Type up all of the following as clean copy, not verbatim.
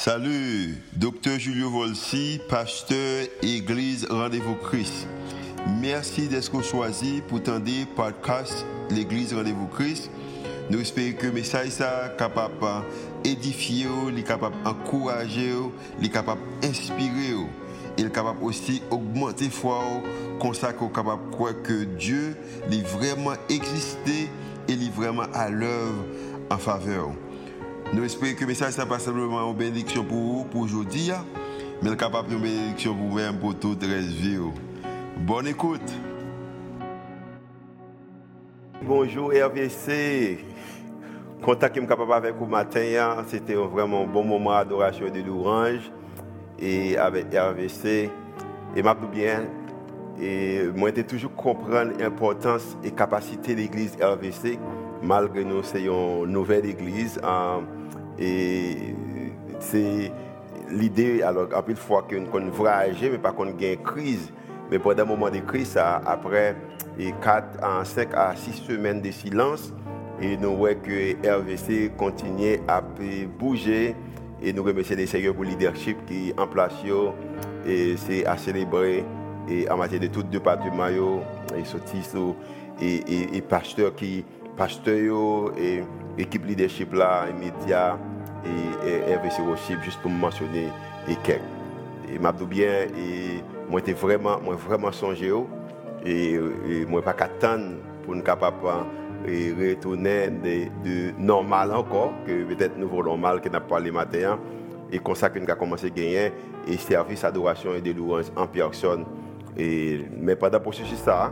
Salut, Dr Julio Volsi, pasteur Église Rendez-vous Christ. Merci d'être choisi pour tendre podcast l'Église Rendez-vous Christ. Nous espérons que le message est capable d'édifier, d'encourager, d'inspirer. Il est capable aussi d'augmenter la foi, consacrer, capable de croire que Dieu est vraiment existé et est vraiment à l'œuvre en faveur. Nous espérons que le message n'est pas simplement une bénédiction pour vous, pour aujourd'hui, mais capable une bénédiction pour vous-même, pour toute la vie. Bonne écoute. Bonjour RVC. Contact que je suis capable avec vous matin, c'était vraiment un bon moment d'adoration et de louange et avec RVC. Et m'a bien et moi j'étais toujours comprendre l'importance et capacité de l'église RVC malgré nous c'est une nouvelle église. Et c'est l'idée, alors à peu de fois qu'on voyager mais pas qu'on gagne crise, mais pendant un moment de crise, après 4 à 5 à 6 semaines de silence, et nous voyons que RVC continue à bouger, et nous remercions le Seigneur pour le leadership qui en place, et c'est à célébrer, et en matière de tout département, et surtout et pasteur qui pasteur et équipe leadership là, et médias, et RVC Worship, juste pour mentionner et quelques. Et m'abdou bien, et moi vraiment songé et moi pas attendre pour ne capable retourner de normal encore que peut-être nouveau normal que n'a pas le matin et comme ça que nous a commencé à gagner et service adoration et de louange en personne et mais pendant le processus ça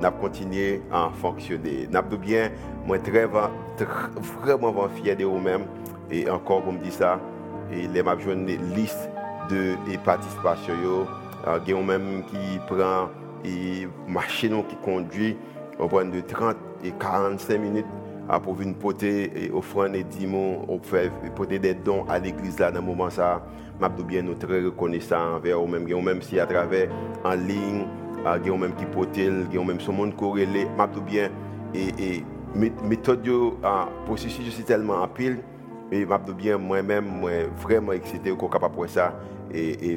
n'a continué à fonctionner n'a bien moi très vraiment fier de vous-même et encore pour me dire ça et les m'a joindre une liste de participation il y a même qui prend et machine qui conduit on prend de 30 et 45 minutes à pour venir porter offrande et dîmons on fait porter des dons à l'église là dans moment ça m'a bien nous très reconnaissant envers ou même si à travers en ligne il y a même qui porter il y a même son monde corrélé m'a bien et méthode processus c'est tellement en pile et m'a bien moi vraiment excité qu'on capable pour ça. Et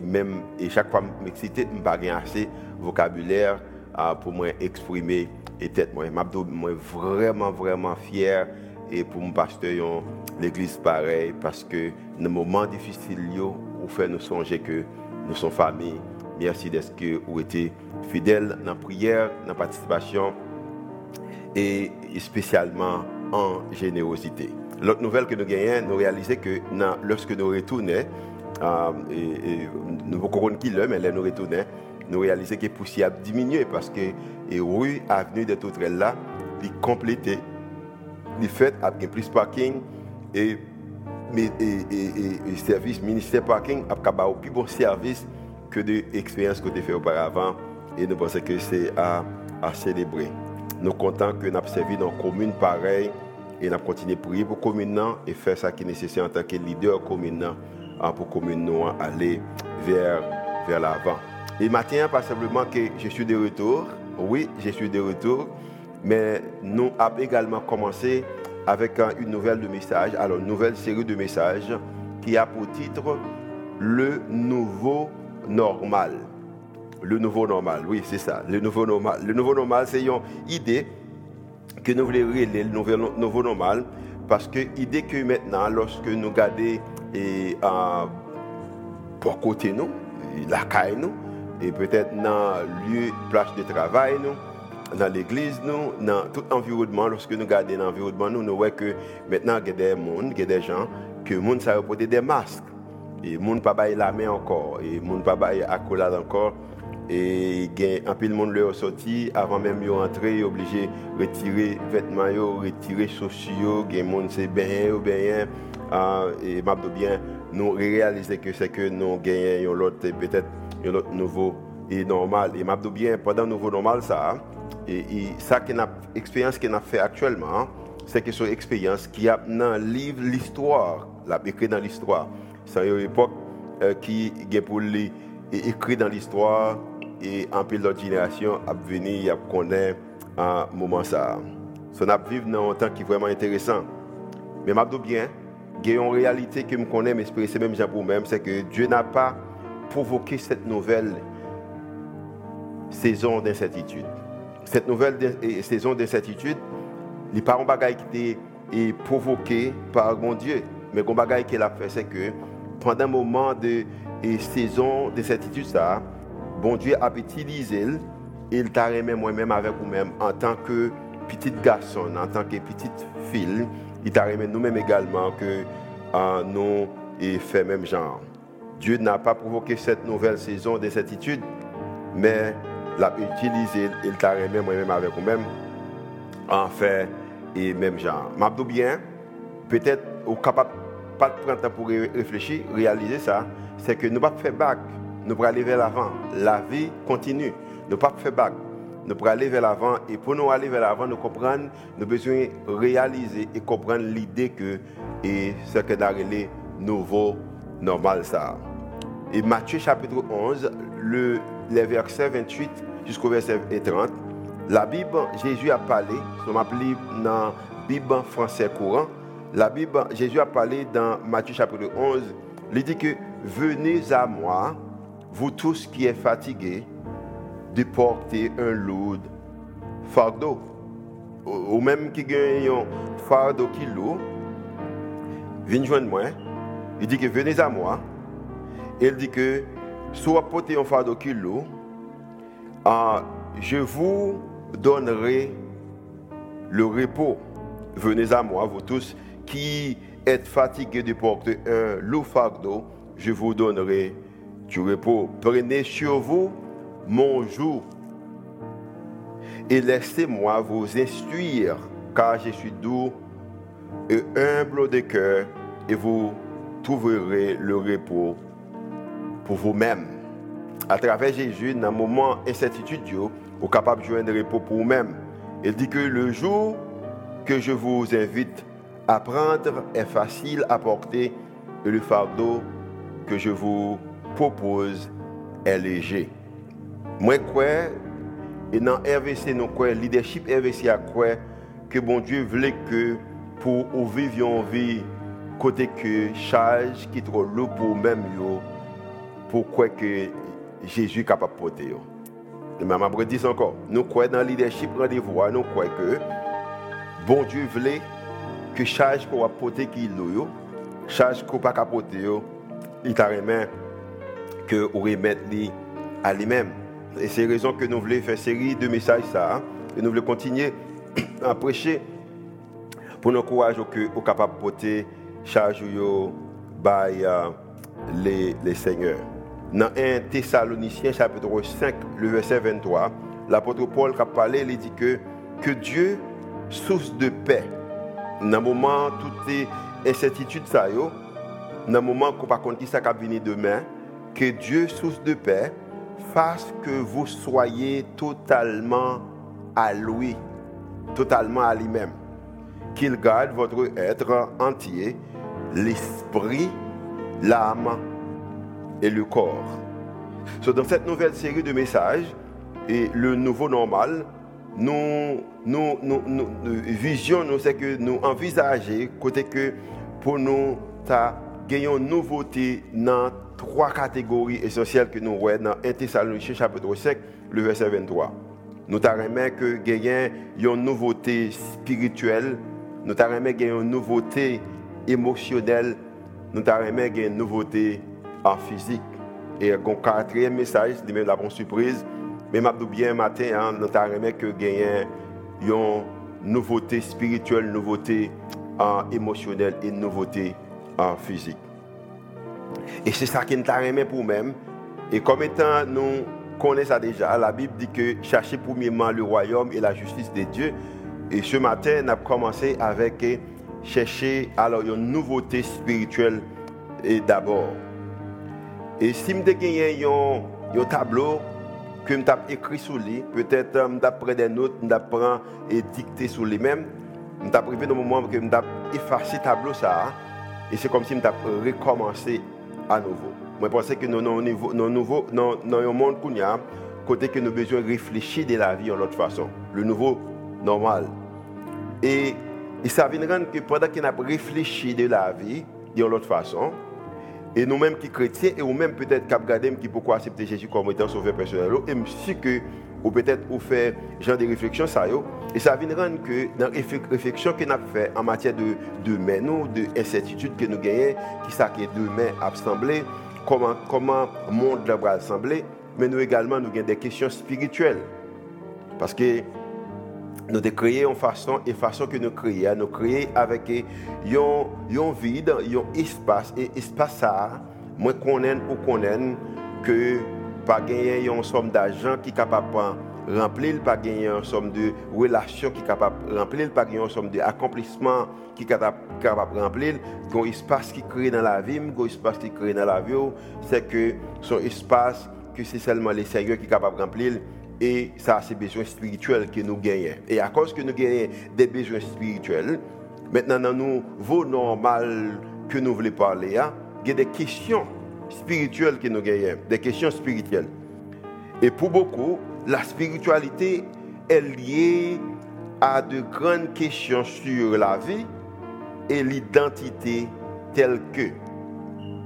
chaque fois m'excité me pas gain assez vocabulaire pour moi exprimer et tête moi vraiment fier et pour mon pasteur l'église pareil parce que dans moment difficile yo on fait nous songer que nous sommes famille. Merci d'être que vous été fidèle dans prière, dans participation et spécialement en générosité. L'autre nouvelle que nous gagnons, nous réaliser que lorsque nous retournons et nous voyons qu'il mais là nous retournons, nous réalisons que poussière a diminué parce que rue avenue de Totrel là, il complété, il fait avec plus parking et service ministère parking a capable au plus bon service que de expérience que tu fait auparavant et nous pensons que c'est à célébrer. Nous contents que n'a servi dans commune pareille et n'a continuer prier pour commune et faire ça qui est nécessaire en tant que leader commune. Pour commune nous aller vers l'avant. Et maintenant, pas simplement que je suis de retour. Oui, je suis de retour. Mais nous avons également commencé avec une nouvelle de message. Alors, une nouvelle série de messages qui a pour titre le nouveau normal. Le nouveau normal, oui, c'est ça. Le nouveau normal. Le nouveau normal, c'est une idée que nous voulons relever, le nouveau normal. Parce que l'idée que maintenant, lorsque nous regardons et pour côté nous, la caille nous, et peut-être dans lieu, place de travail nous, dans l'église nous, dans tout environnement, lorsque nous regardons l'environnement nous, nous voyons que maintenant il y a des monde, il y a des gens, que les gens savent porter des masques, et les gens ne peuvent pas la main encore, et les gens ne peuvent pas accolade encore, et un peu de monde leur sorti avant même de rentrer, obligé de retirer vêtements, retirer chaussures, les gens c'est bien. Et m'a bien nous réaliser que c'est que nous gagnons l'autre peut-être l'autre nouveau et normal et m'a bien pendant nouveau normal ça et ça que n'a expérience que n'a fait actuellement c'est que son expérience qui a dans livre l'histoire l'a écrit dans l'histoire c'est une époque qui est pour lui écrit dans l'histoire et en pile d'autres générations a venir a connaître un moment ça son a vivre dans un temps qui est vraiment intéressant mais m'a bien Il y a une réalité que je connais, mais c'est même pour moi, c'est que Dieu n'a pas provoqué cette nouvelle saison d'incertitude. Cette nouvelle saison d'incertitude, il n'y a pas un bagage qui est provoqué par mon Dieu. Mais un bagage qu'il a fait, c'est que pendant un moment de saison d'incertitude, ça, bon Dieu a utilisé il t'a remis moi-même avec vous-même en tant que petit garçon, en tant que petite fille. Il t'a remis nous-mêmes également que nous et fait même genre. Dieu n'a pas provoqué cette nouvelle saison d'incertitude, mais l'a utilisé, il t'a remis moi-même avec vous-même en fait et même genre. M'abdou bien, peut-être au capable pas de prendre temps pour réfléchir, réaliser ça, c'est que nous pas faire back, nous pas aller vers l'avant, la vie continue. Nous pas faire back. Nous pour aller vers l'avant et pour nous aller vers l'avant, nous comprendre, nous besoin réaliser et comprendre l'idée que et ce que d'arrêter nouveau normal ça. Et Matthieu chapitre 11, les versets 28 jusqu'au verset 30, la Bible, Jésus a parlé, nous m'appelons dans Bible français courant. La Bible, Jésus a parlé dans Matthieu chapitre 11, il dit que venez à moi, vous tous qui êtes fatigués, de porter un lourd fardeau. Ou même qui gagne un fardeau qui lourd, venez joindre moi. Il dit que venez à moi. Il dit que si vous portez un fardeau qui lourd, je vous donnerai le repos. Venez à moi, vous tous qui êtes fatigués de porter un lourd fardeau, je vous donnerai du repos. Prenez sur vous mon joug et laissez-moi vous instruire, car je suis doux et humble de cœur, et vous trouverez le repos pour vous-même. À travers Jésus, dans un moment d'incertitude, vous êtes capable de joindre le repos pour vous-même. Il dit que le jour que je vous invite à prendre est facile à porter, et le fardeau que je vous propose est léger. Moi, je crois, et dans RVC, nous croyons, le leadership RVC a croyé que bon Dieu voulait que pour nous vivions une vie, côté que charge qui est trop lourde pour nous-mêmes, pour croire que Jésus est capable de porter. Mais je vous dis encore, nous croyons dans le leadership rendez-vous, nous croyons que bon Dieu voulait que charge qu'on a porter qui est lourde, charge qu'on n'a pas porter, il t'a remis que on remette à lui-même. Et c'est la raison que nous voulons faire une série de messages, ça, et nous voulons continuer à prêcher pour nous encourager aux capables de porter charge par les seigneurs. Dans 1 Thessaloniciens chapitre 5, le verset 23, l'apôtre Paul qui a parlé, il dit que Dieu, source de paix, dans le moment où toutes les incertitudes, dans le moment où on ne sait pas ce qui va venir demain, que Dieu, source de paix, fasse que vous soyez totalement à lui, totalement à lui-même. Qu'il garde votre être entier, l'esprit, l'âme et le corps. So, dans cette nouvelle série de messages, et le nouveau normal, nous vision, nous, c'est que nous envisager côté que pour nous, ça gagnons nouveauté dans trois catégories essentielles que nous voyons dans 1 Thessaloniciens chapitre 5, le verset 23. Nous t'arrêtons que gagnons une nouveauté spirituelle, nous t'arrêtons gagnons une nouveauté émotionnelle, nous t'arrêtons gagnons une nouveauté en physique. Et un quatrième message, c'est même la bonne surprise, mais m'abdou bien matin, hein, nous t'arrêtons que gagnons une nouveauté spirituelle, nouveauté émotionnelle et nouveauté en physique. Et c'est ça qui nous t'a aimé pour nous-mêmes. Et comme étant nous connaissons ça déjà, la Bible dit que cherchez premièrement le royaume et la justice de Dieu. Et ce matin, nous avons commencé avec chercher alors une nouveauté spirituelle et d'abord. Et si nous avons un tableau que nous avons écrit sur lui, peut-être nous avons pris des notes, nous avons pris et dicté sur lui-même, nous avons pris un moment que nous avons effacé le tableau ça. Et c'est comme si nous avons recommencé à nouveau. Je pense que nous dans un monde où nous avons besoin de réfléchir de la vie de l'autre façon. Le nouveau normal. Et ça vient rendre que pendant qu'on a réfléchi de la vie, d'une autre façon. Et nous-mêmes qui chrétiens, et nous-mêmes peut-être qui regardons qui pourquoi accepter Jésus comme étant sauveur personnel, et je suis que, ou peut-être vous faites genre de réflexion, ça yo, et ça vient rendre que dans la réflexion que nous avons fait en matière de demain, nous, de incertitude que nous gagnons, qui ça que demain a semblé, comment le monde va sembler, mais nous également, nous avons des questions spirituelles. Parce que nous avons créé en façon, et façon que nous créons avec un vide, un espace, et espace ça, moi connais que pas gagner une somme d'argent qui est capable de remplir, pas gagner une somme de relations qui est capable de remplir, pas gagner une somme d'accomplissement qui est capable de remplir, un espace qui crée dans la vie, un espace qui crée dans la vie, c'est que son espace que c'est seulement les Seigneurs qui est capable de remplir. Et ça, c'est besoins spirituels que nous gagnons. Et à cause que nous gagnons des besoins spirituels, maintenant, dans nos vos normales que nous voulons parler, hein, il y a des questions spirituelles que nous gagnons, des questions spirituelles. Et pour beaucoup, la spiritualité est liée à de grandes questions sur la vie et l'identité telle que.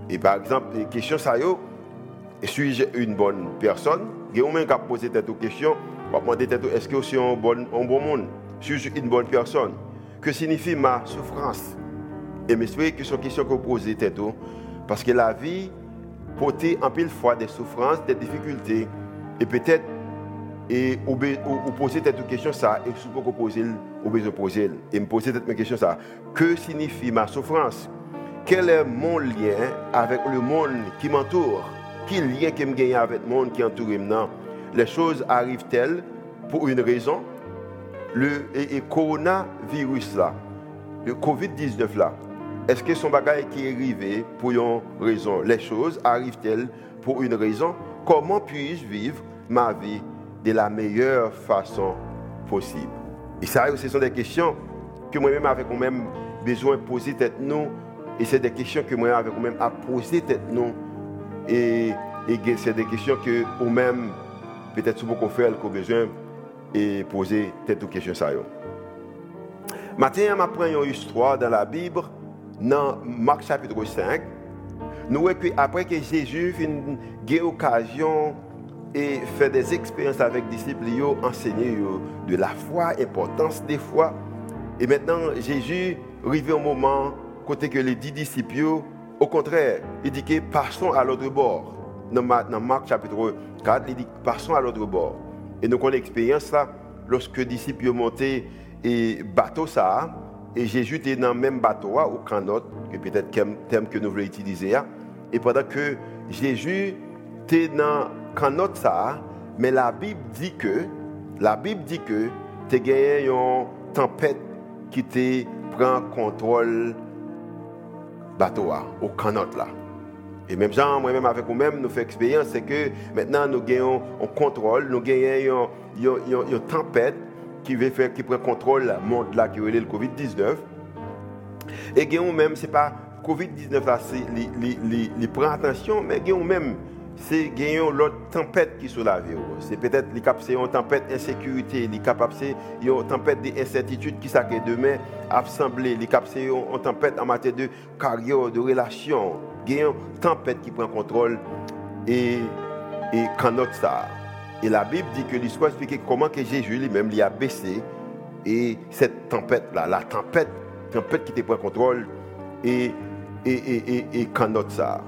Et par exemple, les questions, ça y est, suis-je une bonne personne? Et on même cap poser tête aux questions, on demander tête est-ce que c'est un bon monde, suis-je une bonne personne, que signifie ma souffrance? Et m'explique que ce sont questions que poser tête parce que la vie porte en pile fois des souffrances, des difficultés et peut-être et ou poser tête aux questions ça et sous beaucoup poser ou besoin poser et me poser tête mes questions ça, que signifie ma souffrance? Quel est mon lien avec le monde qui m'entoure? Quel lien que je gagne avec le monde qui entoure maintenant? Les choses arrivent-elles pour une raison? Le coronavirus là, le COVID-19 là, est-ce que son bagage qui est arrivé pour une raison? Les choses arrivent-elles pour une raison? Comment puis-je vivre ma vie de la meilleure façon possible? Et ça, ce sont des questions que moi-même avec moi-même besoin de poser tête nous, et c'est des questions que moi-même avec moi-même à poser tête nous. Et c'est des questions que ou même peut-être sous beaucoup faire qu'on besoin et poser tête aux questions ça yo. Matin, on apprend une histoire dans la Bible dans Marc chapitre 5. Nous voyons que après que Jésus a eu l'occasion et fait des expériences avec les disciples, il a enseigné de la foi, l'importance des foi. Et maintenant Jésus arrive au moment côté que les 10 disciples. Au contraire, il dit que passons à l'autre bord. Dans Marc chapitre 4, il dit passons à l'autre bord. Et nous avons l'expérience là, lorsque les disciples montaient et bateau ça, et Jésus était dans le même bateau ou canot, que peut-être terme que nous voulons utiliser. Et pendant que Jésus était dans canot ça, mais la Bible dit que il y a eu une tempête qui te prend contrôle. Bateau au canot là. Et même genre moi-même avec vous-même nous fait expérience c'est que maintenant nous gagnons on contrôle, nous gagnons une tempête qui veut faire qui prend contrôle le monde là qui relève le Covid-19. Et gagnons même c'est pas Covid-19 là c'est les prend attention mais gagnons même c'est gagnons l'autre tempête qui sur la vie. C'est peut-être les cap c'est une tempête d'insécurité, les cap c'est une tempête d'incertitude qui s'accroît demain à sembler, les cap c'est une tempête en matière de carrière, de relation, gagnons tempête qui prend contrôle et canot ça. Et la Bible dit que l'histoire explique comment que Jésus lui-même lui a baissé et cette tempête là, la tempête qui te prend contrôle et canot ça.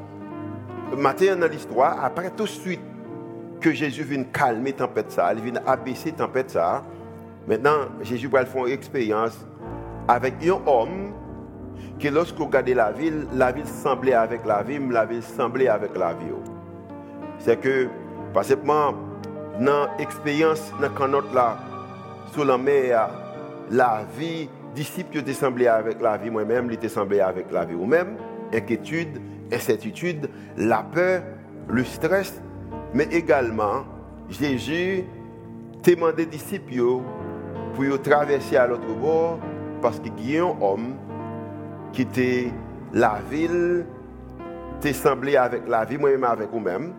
Matthieu dans l'histoire, après tout de suite que Jésus vient calmer la tempête ça, il vient abaisser la tempête ça. Maintenant, Jésus va faire une expérience avec un homme qui lorsqu'on regardait la ville semblait avec la vie, la ville semblait avec la vie. C'est que parce que dans l'expérience dans canot là sur la mer, la vie disciple était semblée avec la vie moi-même, il était semblé avec la vie ou même inquiétude, incertitude, la peur, le stress, mais également Jésus demandait aux disciples pour traverser à l'autre bord parce qu'il y a un homme qui était la ville, qui semblait avec la vie, moi-même avec vous-même.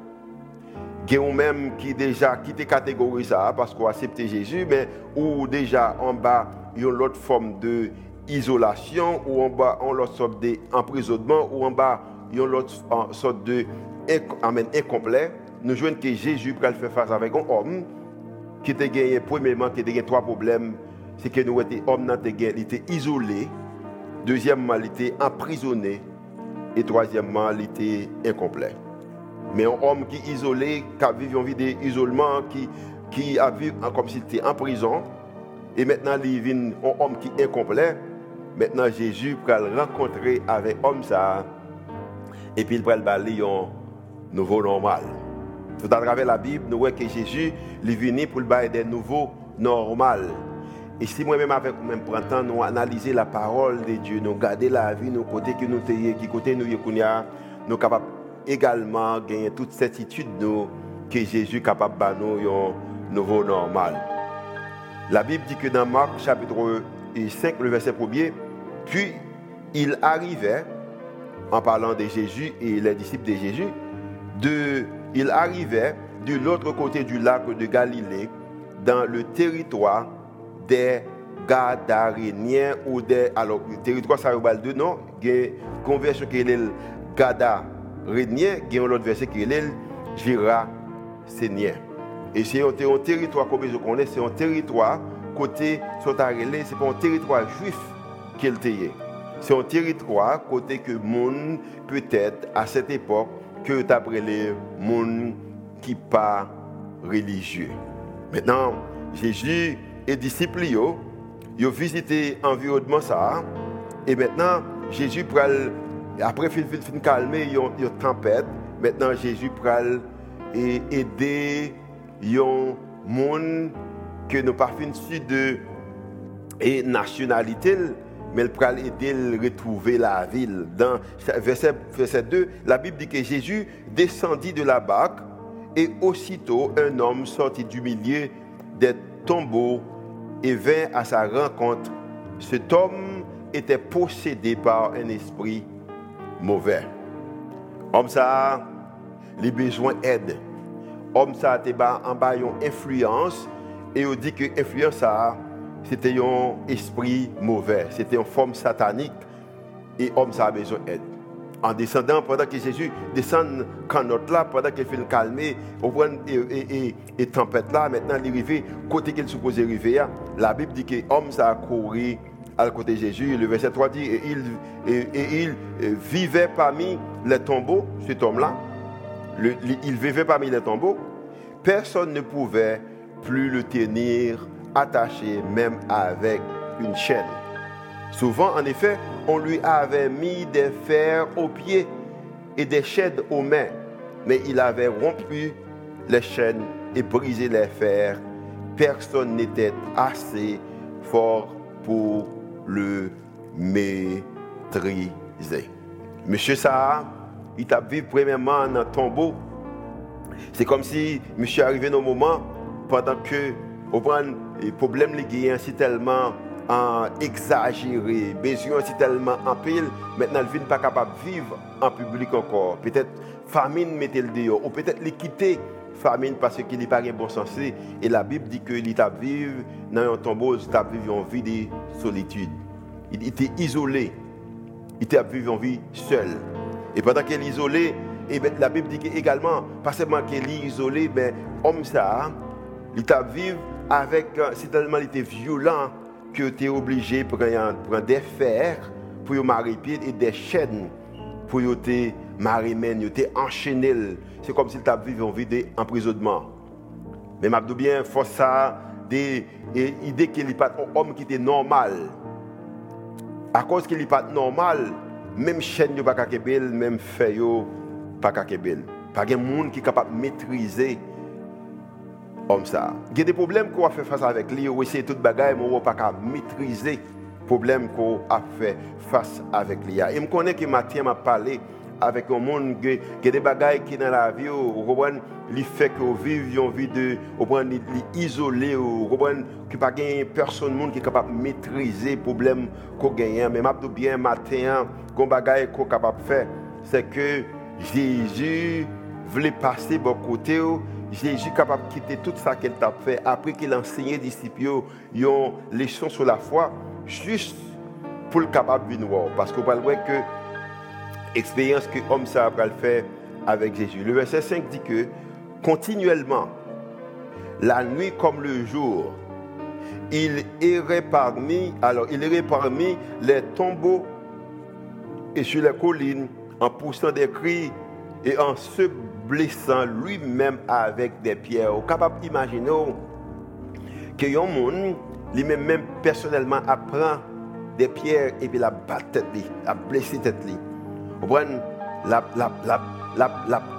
Il y a vous-même qui déjà quitté catégorie ça parce qu'on a accepté Jésus, mais ou déjà en bas, il y a une autre forme de isolation, ou en bas on l'autre sorte d'emprisonnement, ou en bas on l'autre sorte de incomplet, nous jouons que Jésus pour faire face avec un homme qui était gagné premièrement qui était trois problèmes, c'est que nous était homme dans il était isolé, deuxièmement il était emprisonné et troisièmement il était incomplet. Mais un homme qui est isolé, qui a vécu une vie d'isolement, qui a vécu comme s'il était en prison, et maintenant il vient un homme qui est incomplet. Maintenant Jésus va le rencontrer avec homme ça, et puis il va le balayer un nouveau normal. Tout à travers la Bible, nous voyons que Jésus est venu pour le balayer des nouveaux normaux. Et si moi-même avec moi-même prends temps, nous analyser la parole de Dieu, nous garder la vie, nous côté que nous t'ayons, qui côté nous yekunia, nous capables également gagner toute certitude nous que Jésus capable de nous un nouveau normal. La Bible dit que dans Marc chapitre 5 le verset 1er, puis il arrivait en parlant de Jésus et les disciples de Jésus, il arrivait de l'autre côté du lac de Galilée dans le territoire des Gadaréniens ou des alors le territoire ça parle de non, conversion qui est Gada Régnien, il y a un autre verset qui est Géraséniens. Et c'est un territoire comme je connais, c'est un territoire côté Sotarélé, c'est pas un territoire juif qu'il était. C'est un territoire côté que monde peut-être à cette époque que d'après les monde qui pas religieux. Maintenant, Jésus et disciples ils ont visité environnement ça et maintenant Jésus pral après fin calmer une tempête. Maintenant Jésus pral et aider un monde que nous pas fin sud de et nationalité mais il pral aider le retrouver la ville. Dans verset 2, la Bible dit que Jésus descendit de la barque et aussitôt un homme sortit du milieu des tombeaux et vint à sa rencontre. Cet homme était possédé par un esprit mauvais. Homme ça, les besoins aide. Homme ça te ba en bas une influence et on dit que influence ça c'était un esprit mauvais, c'était une forme satanique et homme ça a besoin aide. En descendant pendant que Jésus descend quand notre là pendant qu'il fait le calmer, on prend et tempête là maintenant il arrive côté qu'il supposait arriver. La Bible dit que homme ça a couru à côté de Jésus, le verset 3 dit et il vivait parmi les tombeaux, cet homme-là. Il vivait parmi les tombeaux. Personne ne pouvait plus le tenir attaché, même avec une chaîne. Souvent, en effet, on lui avait mis des fers aux pieds et des chaînes aux mains, mais il avait rompu les chaînes et brisé les fers. Personne n'était assez fort pour le maîtriser. Monsieur ça, il t'a vécu premièrement dans le tombeau. C'est comme si monsieur arrivé dans un moment pendant que on prend les problèmes liés ainsi tellement exagéré, besoin si tellement en pile, maintenant il vient pas capable de vivre en public encore. Peut-être famine mettait le dehors ou peut-être les quitter famine parce qu'il n'est pas un bon sens. Et la Bible dit que l'État vive dans un tombeau, l'État vive en vie de solitude. Il était isolé, il était vivant en vie seul. Et pendant qu'il est isolé, et la Bible dit également, pas seulement qu'il est isolé, mais homme ça, l'État vive avec, c'est tellement il était violent que il était obligé de prendre des fers pour le marier et des chaînes pour le marie-même, il était enchaîné. C'est comme s'il t'a vécu en vie d'emprisonnement. Mais m'abdou bien force ça des idées qu'il n'est pas un homme qui était normal. À cause qu'il n'est pas normal, même chaîne yo pas capable, même fer yo pas capable. Pas un monde qui est capable de maîtriser homme ça. Il y a des problèmes qu'on a fait face avec lui, on essaie toute bagaille mais on pas capable maîtriser problème qu'on a fait face avec lui. Et me connaît que Matthieu m'a parlé avec un monde qui a des bagailles qui dans la vie ou comprendre li fait que vivre une vie de comprendre isolé ou comprendre que pas gagne personne monde qui capable maîtriser problème qu'on gagne. Mais m'a dit bien matin gon bagaille qu'on capable faire c'est que Jésus voulait passer bon côté. Jésus capable quitter tout ça qu'il t'a fait après qu'il enseignait disciples une leçon sur la foi juste pour le capable de voir. Parce qu'on parle que l'expérience que l'homme ça va le faire avec Jésus. Le verset 5 dit que continuellement, la nuit comme le jour, il errait parmi les tombeaux et sur les collines en poussant des cris et en se blessant lui-même avec des pierres. Vous êtes capable d'imaginer que les gens, lui-même personnellement, apprend des pierres et puis la bat tête, la blessé tête. Vous comprenez? La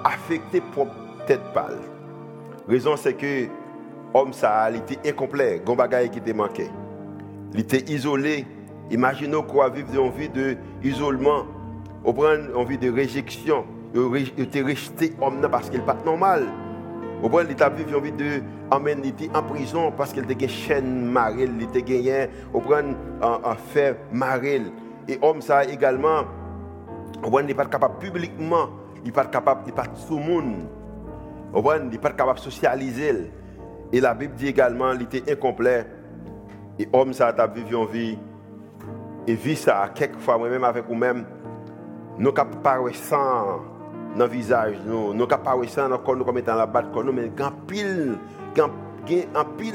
affecté pour tête pâle. La raison c'est que l'homme ça, il était incomplet, il y a des choses qui étaient manquées. Il était isolé. Imaginez qu'on vit une vie d'isolement, on prend une vie de réjection. Il était rejeté parce qu'il n'est pas normal. Au point, il était vivre une vie d'emménité en prison parce qu'il était chaîne marelle, il était gagné, au point, en fer marelle. Et homme ça également, au point, il n'est pas capable publiquement, il n'est pas capable, il n'est pas sous monde. Au point, il n'est pas capable de socialiser. Et la Bible dit également, il était incomplet. Et homme ça a vécu une vie. Et vie ça, quelquefois, moi-même avec vous-même, nous apparaissons dans le visage, nous apparaissons dans le corps, nous comme étant la batte, mais en pile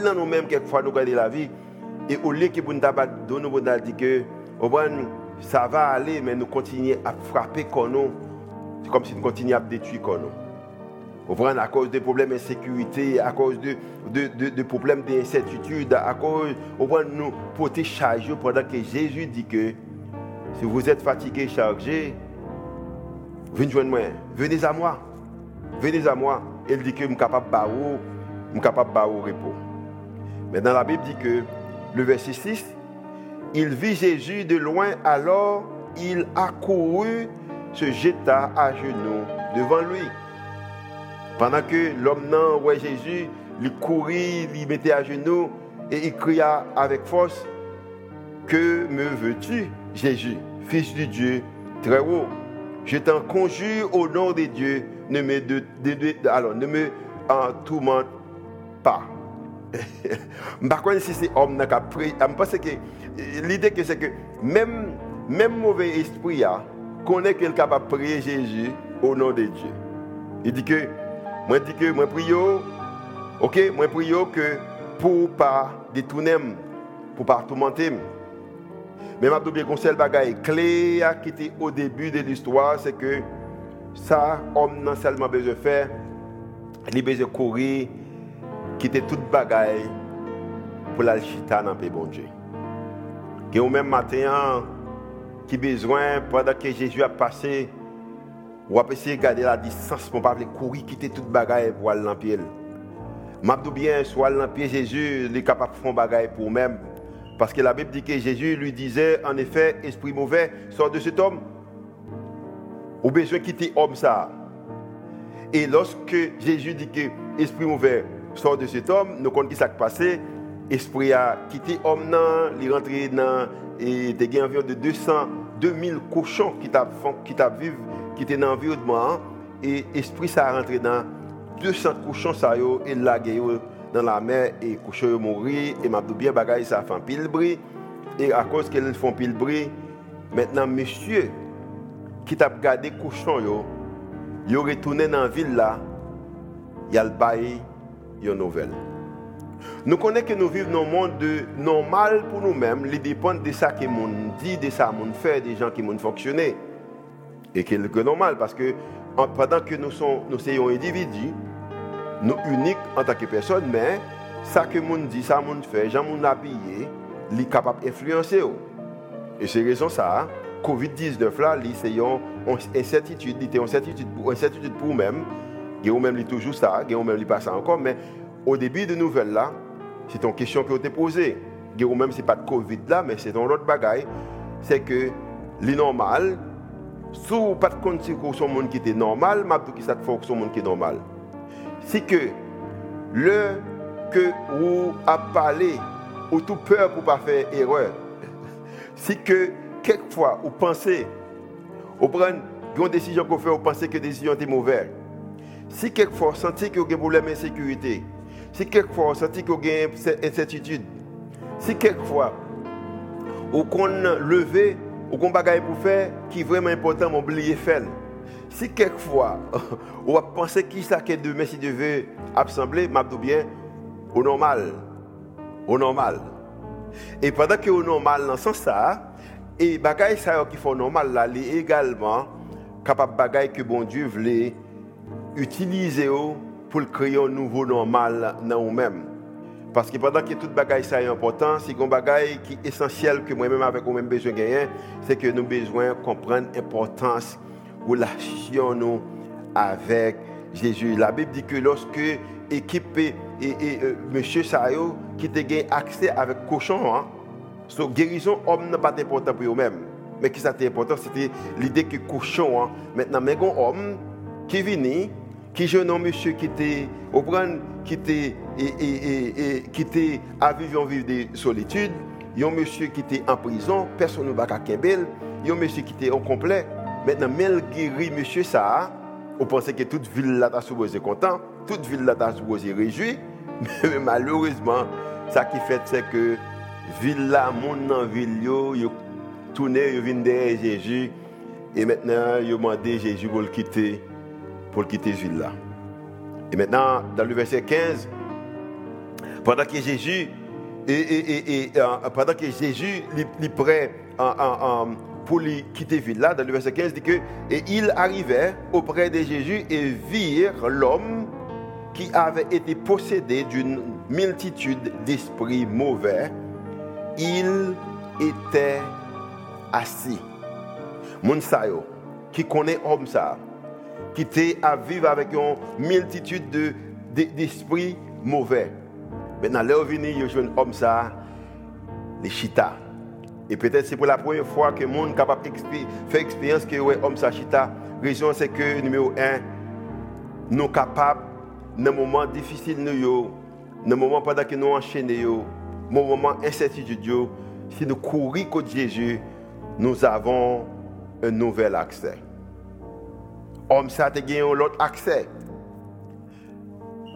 dans nous-mêmes, quelquefois, nous regardons la vie. Et au lieu que nous nous disions que ça va aller, mais nous continuons à frapper nous, c'est comme si nous continuions à détruire nous. À cause des problèmes d'insécurité, à cause de problèmes d'incertitude, à cause de nous porter chargés pendant que Jésus dit que si vous êtes fatigué, chargé, venez joindre moi, venez à moi. Il dit que je suis capable de barrer au repos. Mais dans la Bible dit que le verset 6, il vit Jésus de loin, alors il accourut, se jeta à genoux devant lui. Pendant que l'homme n'a ouais Jésus, il courit, il mettait à genoux et il cria avec force, que me veux-tu, Jésus, Fils du Dieu très haut, je t'en conjure au nom de Dieu, ne me tourmente pas. Je ne sais pas si c'est homme qui a prié. Je pense que l'idée que c'est que même mauvais esprit connaît quelqu'un qui a prié Jésus au nom de Dieu. Il dit que moi prie que pour pas détourner, pour pas tourmenter. Mais m'a bien conseil bagaille clé qui était au début de l'histoire, c'est que ça homme non seulement besoin faire, il besoin courir quitter toute bagaille pour la chita dans pays bon Dieu. Et au même matin qui besoin pendant que Jésus a passé ou après essayer de garder la distance pour ne pas courir, quitter toute bagaille pour aller en pied. M'abdou bien, soit aller en pied, Jésus est capable de faire une bagaille pour lui-même. Parce que la Bible dit que Jésus lui disait, en effet, esprit mauvais, sort de cet homme. Ou besoin de quitter l'homme ça. Et lorsque Jésus dit que esprit mauvais, sort de cet homme, nous connaissons ce qui s'est passé. Esprit a quitté l'homme, il est rentré dans, et il y a environ de 2000 cochons qui t'a vivent. Qui était dans l'environnement et l'esprit ça rentré dans 200 cochons ça yo et lagué dans la mer et cochon yo mourir et m'a bien bagaille ça fait pile bruit et à cause qu'elles font pile bruit maintenant monsieur qui t'a gardé cochon yo retourné dans ville là y a le bail une nouvelle. Nous connaissons que nous vivons dans un monde de normal pour nous-mêmes, les dépend de ça que monde dit, de ça monde fait, des gens qui monde fonctionner. Et qui est normal parce que pendant que nous sommes individus, nous uniques en tant que personnes, mais ça que monde dit, ça monde fait, gens monde habillé, il est capable d'influencer. Et c'est raison ça, COVID-19 là, c'est une incertitude pour nous-mêmes, et nous-mêmes il toujours ça, et nous-mêmes il passe encore, mais au début de nouvelle là, c'est une question que vous te posez. Et nous-mêmes c'est pas de COVID là, mais c'est une autre bagaille, c'est que le normal. Si vous n'avez pas de compte sur son monde qui est normal, je dis que ça fait son monde qui est normal. C'est que le que vous avez parlé, ou tout peur pour ne pas faire erreur. C'est que quelquefois, vous pensez, vous prenez une décision que vous faites, vous pensez que la décision est mauvaise. Si quelquefois, vous sentez que vous avez un problème d'insécurité, si quelquefois, vous sentez que vous avez une incertitude, si quelquefois, ou qu'on lever, ou qu'on bagaille pour faire, qui est vraiment important, mon oublier faire. Si quelquefois, on va penser qui ça que demain si devait assembler, m'abdou bien au normal. Au normal. Et pendant que au normal dans ce sens ça, et bagaille ça qui font normal là, il est également capable bagaille que bon Dieu veut utiliser pour créer un nouveau normal dans nous-mêmes. Parce que pendant que toute bagaille ça est important, c'est une bagaille qui est essentielle que moi-même avec moi-même besoin gagner, c'est que nous besoin comprendre l'importance relation nous avec Jésus. La Bible dit que lorsque équipé et monsieur Sayo qui te gagne accès avec cochon hein, so guérison homme n'est pas important pour eux-mêmes, mais qui ça était important c'était l'idée que cochon hein, maintenant mais un homme qui vient qui jeune homme monsieur qui était au prendre qui était et qui était à vivre des solitudes, un monsieur qui était en prison, personne ne va qu'à Kembel, un monsieur qui était au complet. Maintenant, Mel guérit monsieur ça. On pensait que toute ville là t'a supposé content, toute ville là t'a supposé réjouie, mais malheureusement, ça qui fait c'est que ville là, monde dans ville yo, yo tourner, yo vinn derrière Jésus et maintenant yo mandé Jésus pour le quitter ville là. Et maintenant dans le verset 15, pendant que Jésus il prêt pour quitter ville là, dans le verset 15 dit que et il arrivait auprès de Jésus et virent l'homme qui avait été possédé d'une multitude d'esprits mauvais. Il était assis. Moun sa yo qui connaît homme ça qui était à vivre avec une multitude d'esprits mauvais. Maintenant là on vient yo jeune homme ça les chita. Et peut-être c'est pour la première fois que le monde est capable de faire expérience que ouais homme s'achita. Raison c'est que numéro 1 nous sommes capables dans moment difficile nous dans moment pendant que nous enchaînés yo, dans moment incertitude yo, si nous courir contre Jésus, nous avons un nouvel accès. Homme ça te gagne l'autre accès.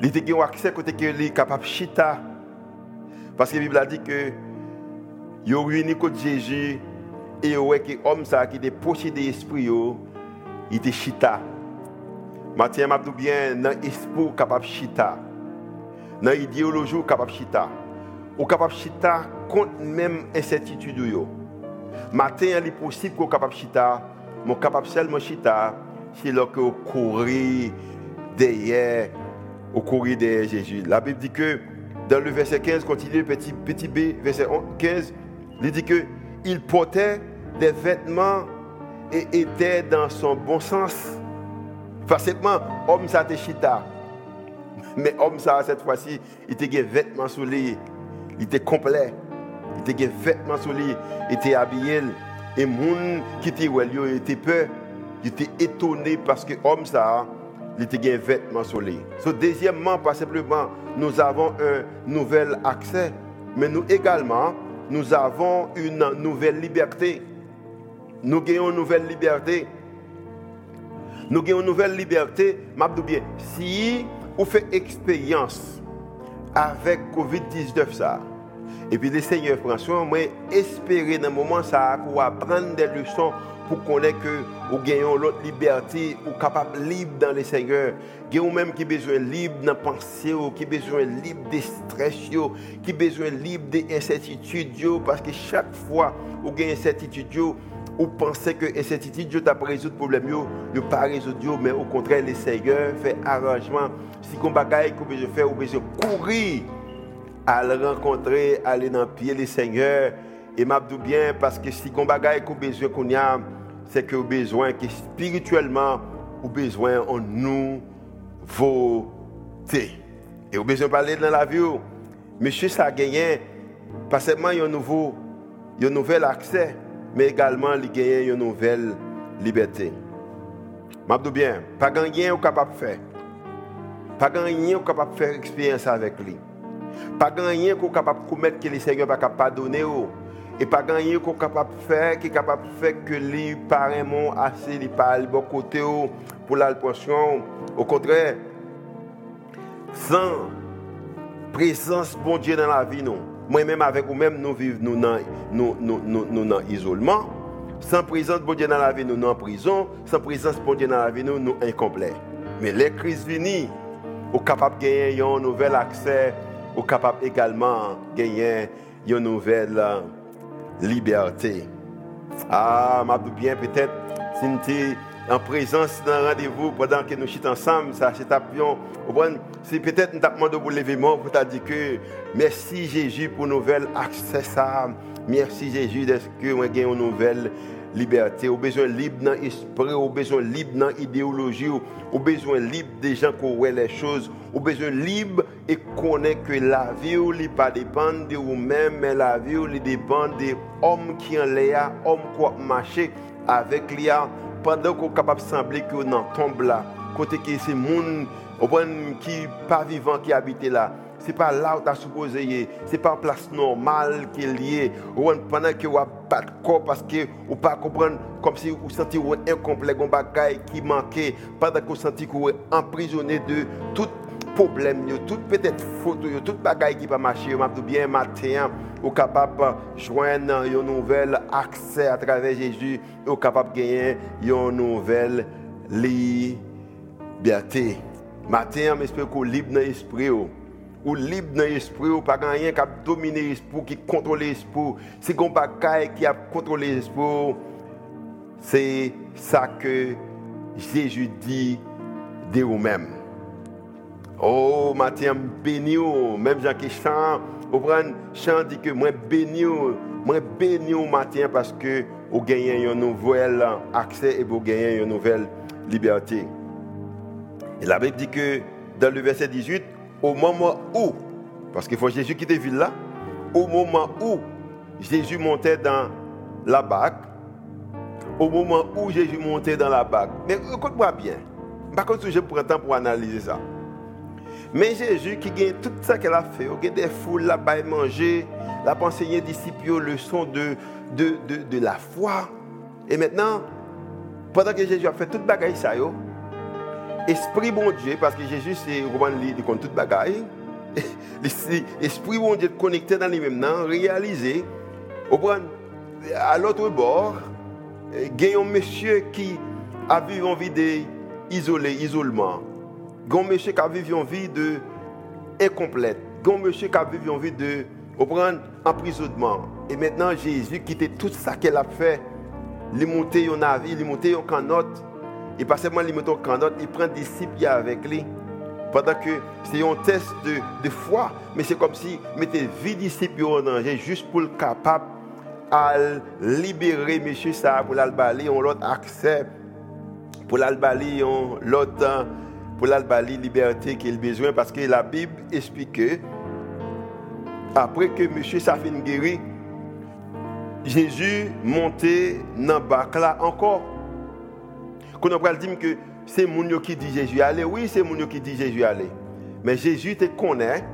Il te gagne accès côté que il capable chita. Parce que la Bible a dit que yo réuni contre Jésus et ouais que homme ça qui était possédé d'esprit yo il était chita. Matthieu m'a dit bien dans esprit capable chita. Dans idéologie capable chita. Ou capable chita contre même incertitude yo. Matin il possible qu'on capable chita, mon capable seulement chita c'est lorsque au courir derrière Jésus. La Bible dit que dans le verset 15 continue petit B verset 15 il dit que il portait des vêtements et était dans son bon sens. Facilement, homme ça te chita. Mais homme ça cette fois-ci, il te gagne vêtements sur lui. Il était complet. Il te gagne vêtements sur lui, il était habillé et moun qui te wèl yo était peur, il était étonné parce que homme ça il te gagne vêtements sur lui. So deuxièmement, pas simplement nous avons un nouvel accès, mais nous également nous avons une nouvelle liberté. Nous gagnons une nouvelle liberté. M'abdou bien. Si vous faites expérience avec COVID-19 ça, et puis le Seigneur François, moi espérer dans moment ça pour apprendre des leçons pour connaître que vous gagnez l'autre liberté, vous capable libre dans le Seigneur. Vous même qui besoin libre dans pensée, qui besoin libre des stress, qui besoin libre des incertitudes, parce que chaque fois vous gagnez incertitude, vous pensez que incertitude t'a résoudre problème yo, ne pas résoudre, mais au contraire le Seigneur fait arrangement. Si qu'on bagaille que besoin faire, ou besoin courir à le rencontrer, aller dans pied le Seigneur. Et m'abdou bien parce que si qu'on bagaille que besoin qu'on y a, c'est que besoin que spirituellement ou besoin en nous voter et au besoin parler dans la vie monsieur ça gagné pas seulement un nouvel accès mais également il gagné une nouvelle liberté. M'abdou bien pas gagné ou capable faire expérience avec lui, pas gagné qu'on capable commettre que le Seigneur pas capable pardonner et pas gagner qu'on capable faire que lui paraît mon assez il parle bon côté pour la pension. Au contraire, sans présence bon Dieu dans la vie non moi-même avec vous-même, nous vivons dans l'isolement. Sans présence, bon Dieu dans la vie, nous en prison. Sans présence, bon Dieu dans la vie, nous sommes incomplets. Mais les crises viennent, nous sommes capables de gagner un nouvel accès, nous sommes capables également de gagner une nouvelle liberté. Ah, m'a dit bien, peut-être, si nous sommes en présence d'un rendez-vous pendant que nous sommes ensemble, ça c'est tapion. Si peut-être nous demandons pour lever mort pour dire que merci Jésus pour nouvel accès ça. Merci Jésus d'être que on gagne une nouvelle liberté. Au besoin libre dans esprit, au besoin libre dans idéologie, au besoin libre des gens qui voient les choses, au besoin libre et connaît que la vie ou li pas dépend de vous-même, mais la vie ou li dépend des hommes qui en l'air, hommes qui marcher avec l'IA. Pendant qu'on est capable de sembler que dans tombe là, côté que c'est monde qui pas vivant qui habite là, c'est pas là où tu as supposé, c'est pas en place normale qui est lié. Pendant que on pas de corps parce que on pas comprendre comme si on sentit on incomplet, on bagaille qui manquait, pendant qu'on sentit qu'on est emprisonné de tout problème, toute peut-être faute, toute bagaille qui pas marcher, m'a dit bien matin. Ou capable joindre un nouvel accès à travers Jésus, ou capable gagner une nouvelle liberté. Matin, j'espère qu'on libre dans l'esprit, ou libre dans l'esprit, ou pas gagner qui a dominé l'esprit, qui contrôle l'esprit. Si qu'on pas gagner qui a contrôlé l'esprit, c'est ça que Jésus dit de vous-même. Oh, matin, béni, même Jean qui chante. Vous prenez chant dit que moi béni au matin parce que vous gagnez un nouvel accès et vous gagnez une nouvelle liberté. Et la Bible dit que dans le verset 18, au moment où, parce qu'il faut Jésus quitter ville là, au moment où Jésus montait dans la barque, mais écoute-moi bien, par contre je prends le temps pour analyser ça. Mais Jésus qui gagne tout ça qu'elle a fait, il y a des foules là-bas manger, il a enseigné disciples aux leçons de la foi. Et maintenant, pendant que Jésus a fait toute bagaille ça yo, esprit bon Dieu parce que Jésus c'est roman il compte toute bagaille. Esprit bon Dieu connecté dans lui même là, réaliser au point à l'autre bord, gagne un monsieur qui a vécu en vie d'isolé, isolement. Gon monsieur qui a vécu une vie de incomplète, gon monsieur qui a vécu une vie de emprisonnement. Et maintenant Jésus quittait tout ça qu'elle a fait, il montait un navire, il montait un canot, et pas seulement il montait un canot, il prend des disciples avec lui. Pendant que c'est un test de foi, mais c'est comme si mettait vie disciples en danger juste pour le capable à libérer monsieur ça pour l'albali, on l'autre accès pour l'albali, on l'autre pour l'albali liberté qu'il a besoin parce que la Bible explique que après que monsieur Safin guéri, Jésus montait dans bac là encore. Qu'on on va dire que c'est moun qui dit Jésus allez, oui, c'est moun qui dit Jésus allez. Mais Jésus te connaît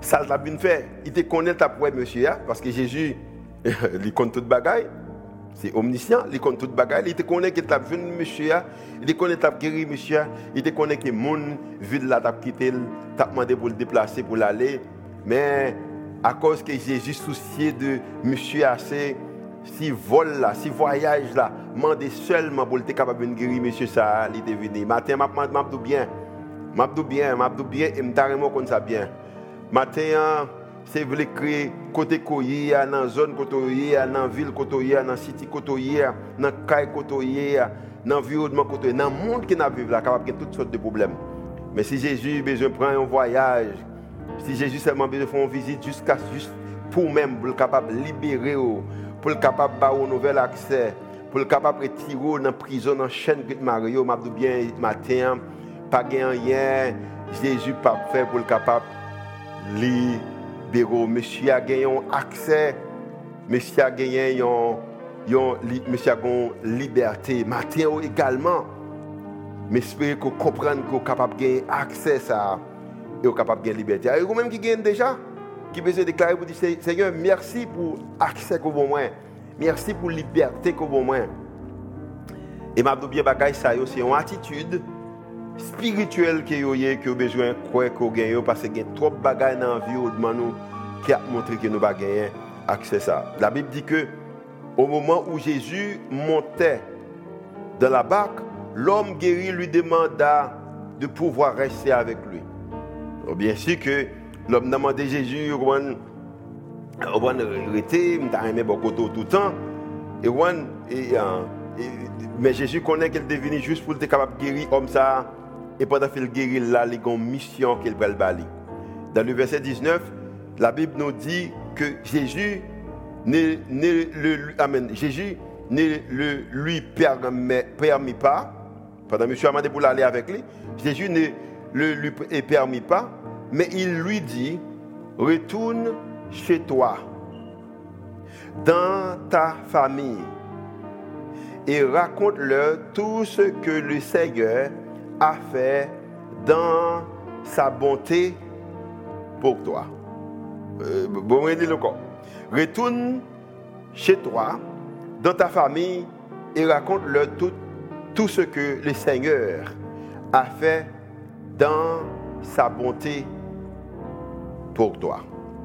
ça l'a bien fait, il te connaît ta pour monsieur parce que Jésus il connaît toute bagaille. C'est omniscient, il connaît toute bagaille, il te connaît que t'as vu monsieur, il te connaît t'as guéri monsieur, il te connaît que monde ville là t'a quitté, t'a demandé pour le déplacer pour l'aller, mais à cause que Jésus souciait de monsieur assez si vol là, si voyage là, mandé seulement pour le capable de guérir monsieur ça, il est venu. Matin m'a dit bien et m'ta remonte comme ça bien. Matin c'est vrai que côté Koyia dans zone Kotoyia dans ville Kotoyia dans city Kotoyia dans caille Kotoyia dans environnement Kotoyia dans monde qui n'a vivre là capable de toutes sortes de problèmes. Mais si Jésus besoin prendre un voyage, si Jésus seulement besoin faire une visite jusqu'à juste pour même pour capable libérer, pour capable ba un nouvel accès, pour capable retirer dans prison dans chaîne Mario m'a dit bien matin pas rien Jésus pas fait pour capable li monsieur a gagné un accès, monsieur a gagné une liberté. Matthieu également, mais j'espère qu'on comprenne qu'on est capable de gagner accès ça et capable de gagner liberté. Et vous-même qui gagne déjà, qui besoin déclarer pour dire Seigneur, merci pour accès que vous m'avez, merci pour liberté que vous m'avez. Et m'abdou bien bagay ça yo, c'est une attitude spirituel que vous avez besoin de croire que vous gagnez parce que vous avez trop de bagages dans la vie qui a montré que nous n'avons pas gagné accès à ça. La Bible dit que au moment où Jésus montait dans la barque, l'homme guéri lui demanda de pouvoir rester avec lui. Alors bien sûr que l'homme demandait à Jésus, on arrêter, on a aimé beaucoup tout le temps. Mais Jésus connaît qu'il est venu juste pour être capable de guérir comme ça. Et pendant qu'il guérit là, il y a une mission qu'il va le balayer. Dans le verset 19, la Bible nous dit que Jésus ne le lui permit pas. Pendant que M. Amandé pour aller avec lui, Jésus ne le lui permit pas, mais il lui dit, retourne chez toi, dans ta famille, et raconte-leur tout ce que le Seigneur a fait dans sa bonté pour toi. Bon, redis le corps. Retourne chez toi, dans ta famille, et raconte-leur tout ce que le Seigneur a fait dans sa bonté pour toi.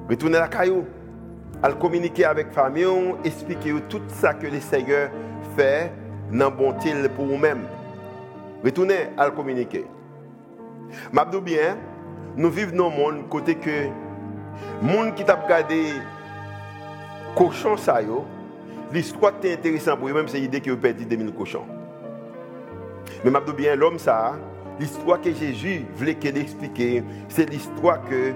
Retourne à la caillou, à communiquer avec la famille, expliquer tout ça que le Seigneur fait dans la bonté pour vous-même. Retournez à le communiquer. M'abdou bien, nous vivons dans un monde côté que monde qui t'a regardé cochon ça yo, l'histoire est intéressante pour eux même c'est l'idée que vous perdez 2000 cochons. Mais m'abdou bien l'homme ça, l'histoire que Jésus voulait qu'il explique, c'est l'histoire que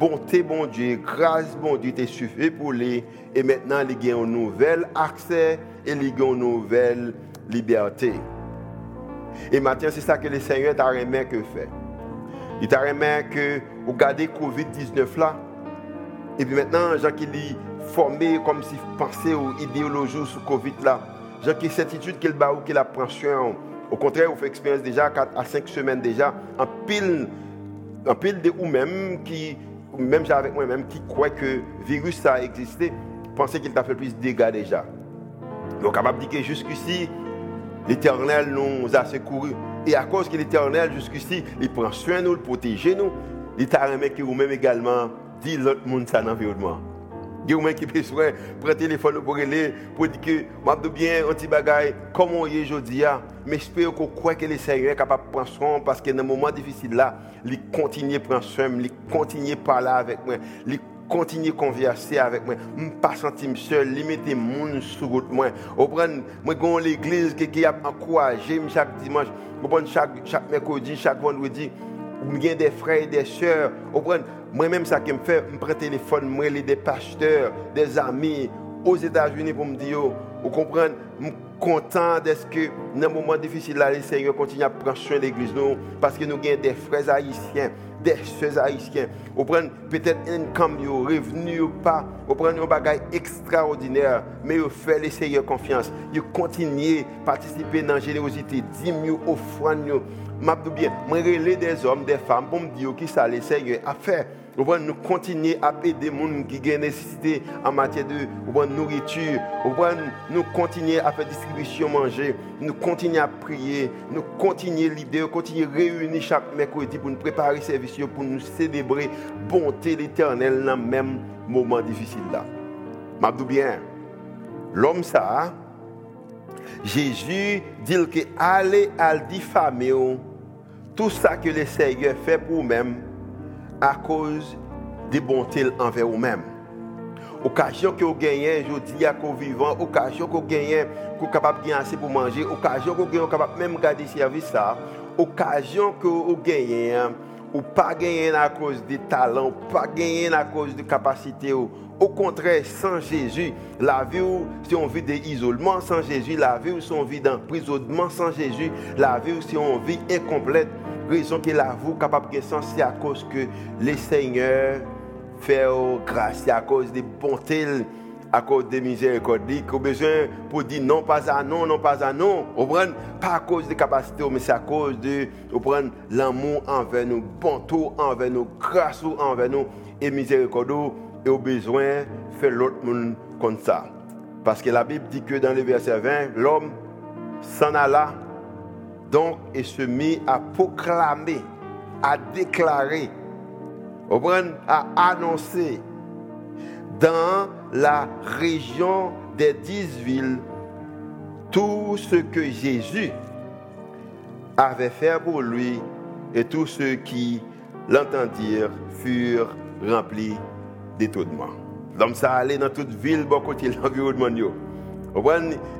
bonté bon Dieu, grâce bon Dieu t'est suffit pour lui et maintenant il gagne un nouvel accès et il gagne une nouvelle liberté. Et maintenant, c'est ça que le Seigneur t'a remis que fait. Il t'a remis que vous gardez COVID-19 là. Et puis maintenant, gens qui sont formés comme si pensaient ou idéologie sur COVID là. Gens qui certitude qu'il bat ou qu'il apprend sur. Au contraire, vous faites expérience déjà 4 à 5 semaines déjà. En pile de vous-même qui, même j'ai avec moi-même, qui croit que le virus ça a existé, pensez qu'il t'a fait plus de dégâts déjà. Donc, capable de dire que jusqu'ici, l'Éternel nous a secourus. Et à cause que l'Éternel, jusqu'ici, il prend soin de nous, il protège nous, il t'a remis que vous-même également dit l'autre monde dans l'environnement. Il y a vous-même qui avez besoin, prendre le téléphone pour aller, pour dire que je suis bien, un petit bagage, comme on est aujourd'hui. Mais j'espère qu'on croit que le Seigneur est capable de prendre soin parce que dans le moment difficile là, il continue à prendre soin, il continue à parler avec moi, il continuez à converser avec moi. Je ne me pas sentir seul, limiter monde sur route moi. Au prendre moi gon l'église qui a encouragé chaque dimanche, au prendre chaque mercredi, chaque vendredi, il y a des frères et des sœurs. Au prendre moi même ça qui me fait, me prend téléphone, moi les des pasteurs, des amis aux États-Unis pour me dire vous comprendre, me content de ce que dans moment difficile là le Seigneur continue à prendre soin de l'église nous parce que nous avons des frères haïtiens. Des ceux haïtiens, on prend peut-être un camion, revenu ou pas, on prend un bagage extraordinaire, mais on fait le Seigneur confiance, on continue à participer dans la générosité, dîme, offrande. Je bien, je relève des hommes, des femmes pour me dire qui ça le Seigneur a fait. On prend nous continuer à aider les gens qui ont nécessité en matière de nourriture, on prend nous continuer à faire distribution manger, nous continuer à prier, nous continuer à l'idée, nous continuer à réunir chaque mercredi pour nous préparer service pour nous célébrer bonté l'Éternel dans même moment difficile là. M'abdou bien. L'homme ça Jésus dit que allez à diffamer tout ça que le Seigneur fait pour vous-même à cause des bontés envers vous-même. Occasion que vous gagnez aujourd'hui à qu'on vivant, occasion que vous gagnez qu'on capable bien assez pour manger, occasion que vous gagnez capable même garder service ça, occasion que vous gagnez ou pas gagner à cause des talents, pas gagner à cause de capacité. Au contraire, sans Jésus, la vie où si on vit d'isolement, sans Jésus, la vie où si on vit d'emprisonnement, sans Jésus, la vie où si on vit incomplète. Raison qu'il avoue capable de sens, c'est à cause que le Seigneur fait grâce, c'est à cause des bontés, à cause des miséricordes, qu'on a besoin pour dire non, pas à non, non, pas à non. On prend pas à cause de capacité, mais c'est à cause de on prend l'amour envers nous, bonté envers nous, grâce envers nous et miséricorde et au besoin faire l'autre monde comme ça. Parce que la Bible dit que dans le verset 20, l'homme s'en alla donc et se mit à proclamer, à déclarer, on prend à annoncer dans la région des 10 villes tout ce que Jésus avait fait pour lui, et tous ceux qui l'entendirent furent remplis d'étonnement. L'homme s'est allé dans toute ville, beaucoup de l'environnement.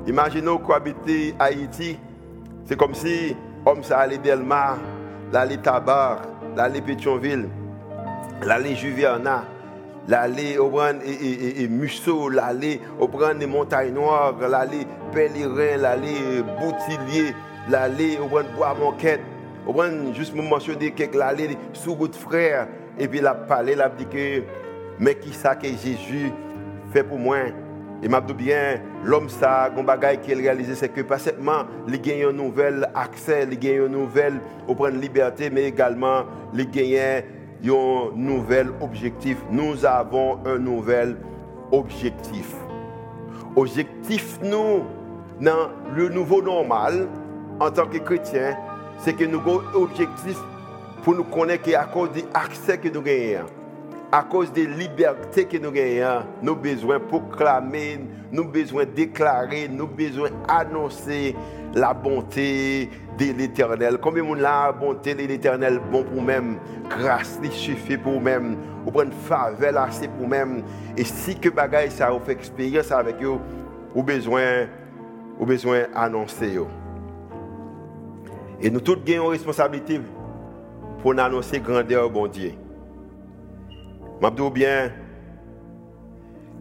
Imaginez qu'on habite Haïti, c'est comme si l'homme s'est allé Delmar, l'aller Tabar, l'aller Pétionville, l'aller Juverna, l'aller Musso, l'aller des Montagnes Noires, l'aller Pèlerin, l'aller Boutillier, l'aller Bois-Monquette. Juste pour mentionner que l'aller sous votre frère, et puis la parler, la dit que mais qui ça que Jésus fait pour moi? Et m'a dit bien, l'homme ça, gon bagaille qu'il réalise, c'est que pas seulement il gagne un nouvel accès, il gagne une nouvelle liberté, mais également il gagne un nouvel objectif. Nous avons un nouvel objectif. Objectif nous dans le nouveau normal en tant que chrétien, c'est que nous avons un objectif pour nous connaître à cause de l'accès que nous gagnons, à cause de la liberté que nous gagnons, nous avons besoin de proclamer, nous avons besoin de déclarer, nous avons besoin d'annoncer la bonté de l'Éternel. Combien de la bonté de l'Éternel bon pour nous-mêmes, grâce il suffit pour nous-mêmes, ou prendre faveur assez pour nous-mêmes. Et si que bagaille ça vous fait expérience avec vous, vous avez besoin d'annoncer. Et nous tous avons une responsabilité pour nous annoncer grandeur bon Dieu. M'abdou bien,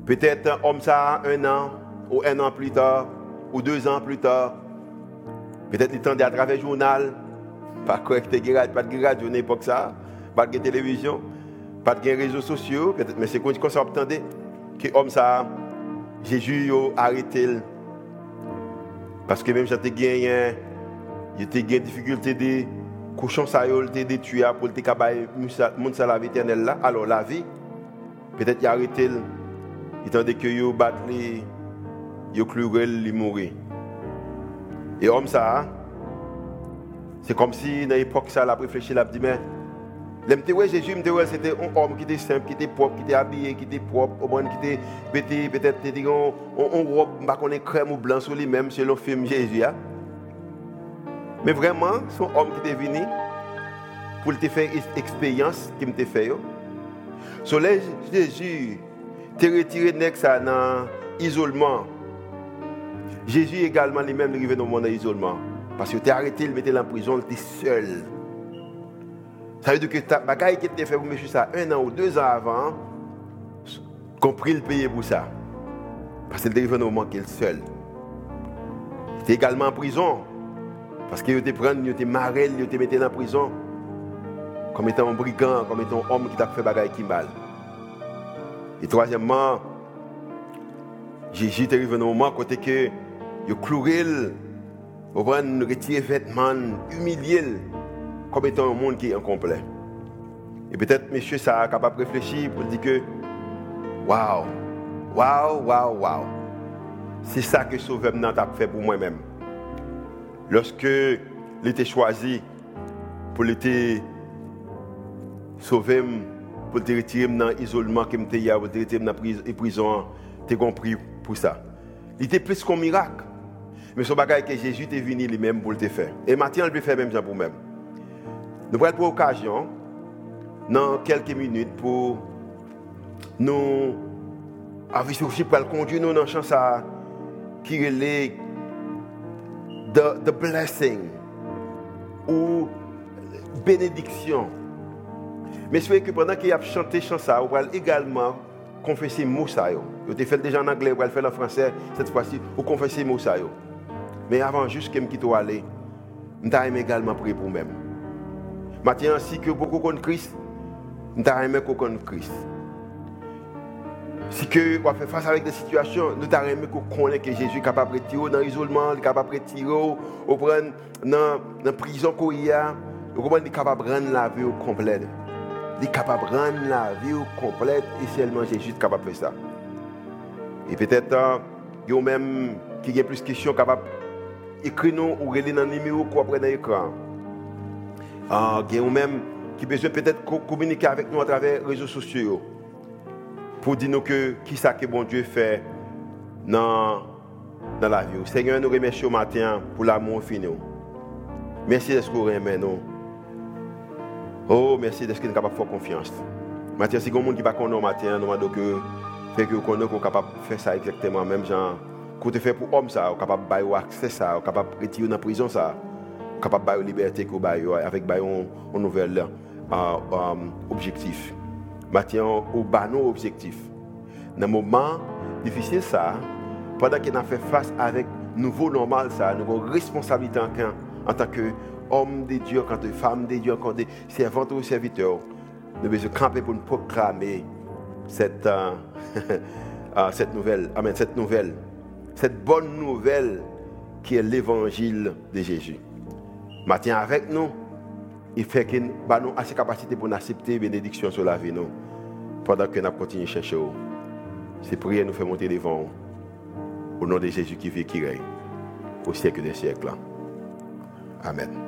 peut-être homme ça 1 an, ou 1 an plus tard, ou 2 ans plus tard, peut-être il tendait à travers le journal, pas correct, pas de radio à l'époque ça, pas de télévision, pas de réseaux sociaux, mais c'est comme ça qu'on attendait que homme ça, Jésus a arrêté. Parce que même si tu gagné, il était gain difficulté de cochon ça il était détruit pour te cabaye monde ça la vie éternelle là. Alors la vie peut-être il arrêté, il tendait que yo battre li yo clurel li mourir. Et homme ça c'est comme si dans l'époque ça la réfléchir la dit mais l'était ouais Jésus me ouais c'était un homme qui était simple, qui était propre, qui était habillé, qui était propre, au moins qui était petit, peut-être te diront on robe pas connait crème ou blanc sur lui même selon film Jésus là. Mais vraiment, son homme qui est venu pour te faire expérience qui me te fait. Soleil Jésus te retiré nex à dans isolement. Jésus également lui-même arrivé dans le monde en isolement parce que tu arrêté, il mettait en prison, tu es seul. Ça veut dire que ta bagaille qui te fait pour monsieur ça 1 an ou 2 ans avant, compris le payer pour ça. Parce qu'il est arrivé dans le moment qu'il est seul. Tu es également en prison. Parce qu'ils te prennent, ils te marrent, ils te mettent en prison comme étant un brigand, comme étant un homme qui t'a fait bagaille qui mal. Et troisièmement, Jésus est arrivé dans un moment côté que il clouel, on va retirer vêtements, humilier comme étant un monde qui est incomplet. Et peut-être monsieur ça a capable réfléchir pour dire que waouh. C'est ça que Sauveur m'a fait pour moi-même. Lorsque il était choisi pour l'être sauvé, pour te retirer dans l'isolement que m'était hier, pour te retirer dans la prison, tu as compris pour ça. Il était plus qu'un miracle. Mais ce bagage que Jésus est venu lui-même pour le faire. Et maintenant, il peut faire même ça pour même. Nous allons prendre l'occasion, dans quelques minutes, pour nous aviser pour le conduire dans la chance qui est the blessing ou bénédiction. Mais soyez que pendant qu'il a chanté chansa, on va également confesser Moussa yo. Vous avez fait déjà en anglais, vous allez faire en français cette fois-ci, vous confessez Moussa yo. Mais avant juste que me quitte aller, m'ta également prier pour moi-même. Matthieu ainsi que beaucoup connaît Christ, m'ta aimer qu'on connaît Christ. Si que on fait face avec des situations, nous t'aimer qu'on connaît que Jésus est capable de tirer dans l'isolement, capable de tirer au prendre dans prison qu'on y a, comment il capable de rendre la vie au complète. Il capable de rendre la vie au complète et seulement Jésus est capable de faire ça. Et peut-être vous même qui avez plus de questions capable écrire nous ou relayer dans numéro qu'on prend dans l'écran. Vous même qui besoin peut-être communiquer avec nous à travers les réseaux sociaux. pour dire que qui ça que bon Dieu fait dans la vie. Seigneur, nous remercions matin pour l'amour fini. Merci de ce que vous aimez nous. Oh, merci de ce que nous sommes capables de faire confiance. Matin, si vous avez des gens qui ne connaissent pas, nous demandons que vous connaissez capable de faire ça exactement, même genre, qu'on te fait pour homme ça, capable de bailler accès ça, capable de retirer dans la prison ça, capable de bailler liberté qu'on baille avec un nouvel objectif. Matin, au bas nos objectifs. Dans le moment difficile ça, pendant que nous fait face avec nouveau normal ça, nous avons responsabilité en tant que homme de Dieu, en tant que femme de Dieu, en tant que servante ou serviteur. Nous devons camper pour nous proclamer cette nouvelle. Amen, cette nouvelle. Cette bonne nouvelle qui est l'évangile de Jésus. Matin avec nous, il fait que nous avons assez de capacité pour nous accepter la bénédiction sur la vie. Nous, pendant que nous continuons à chercher. Ces prières nous font monter devant. Au nom de Jésus qui vit, qui règne, au siècle des siècles. Amen.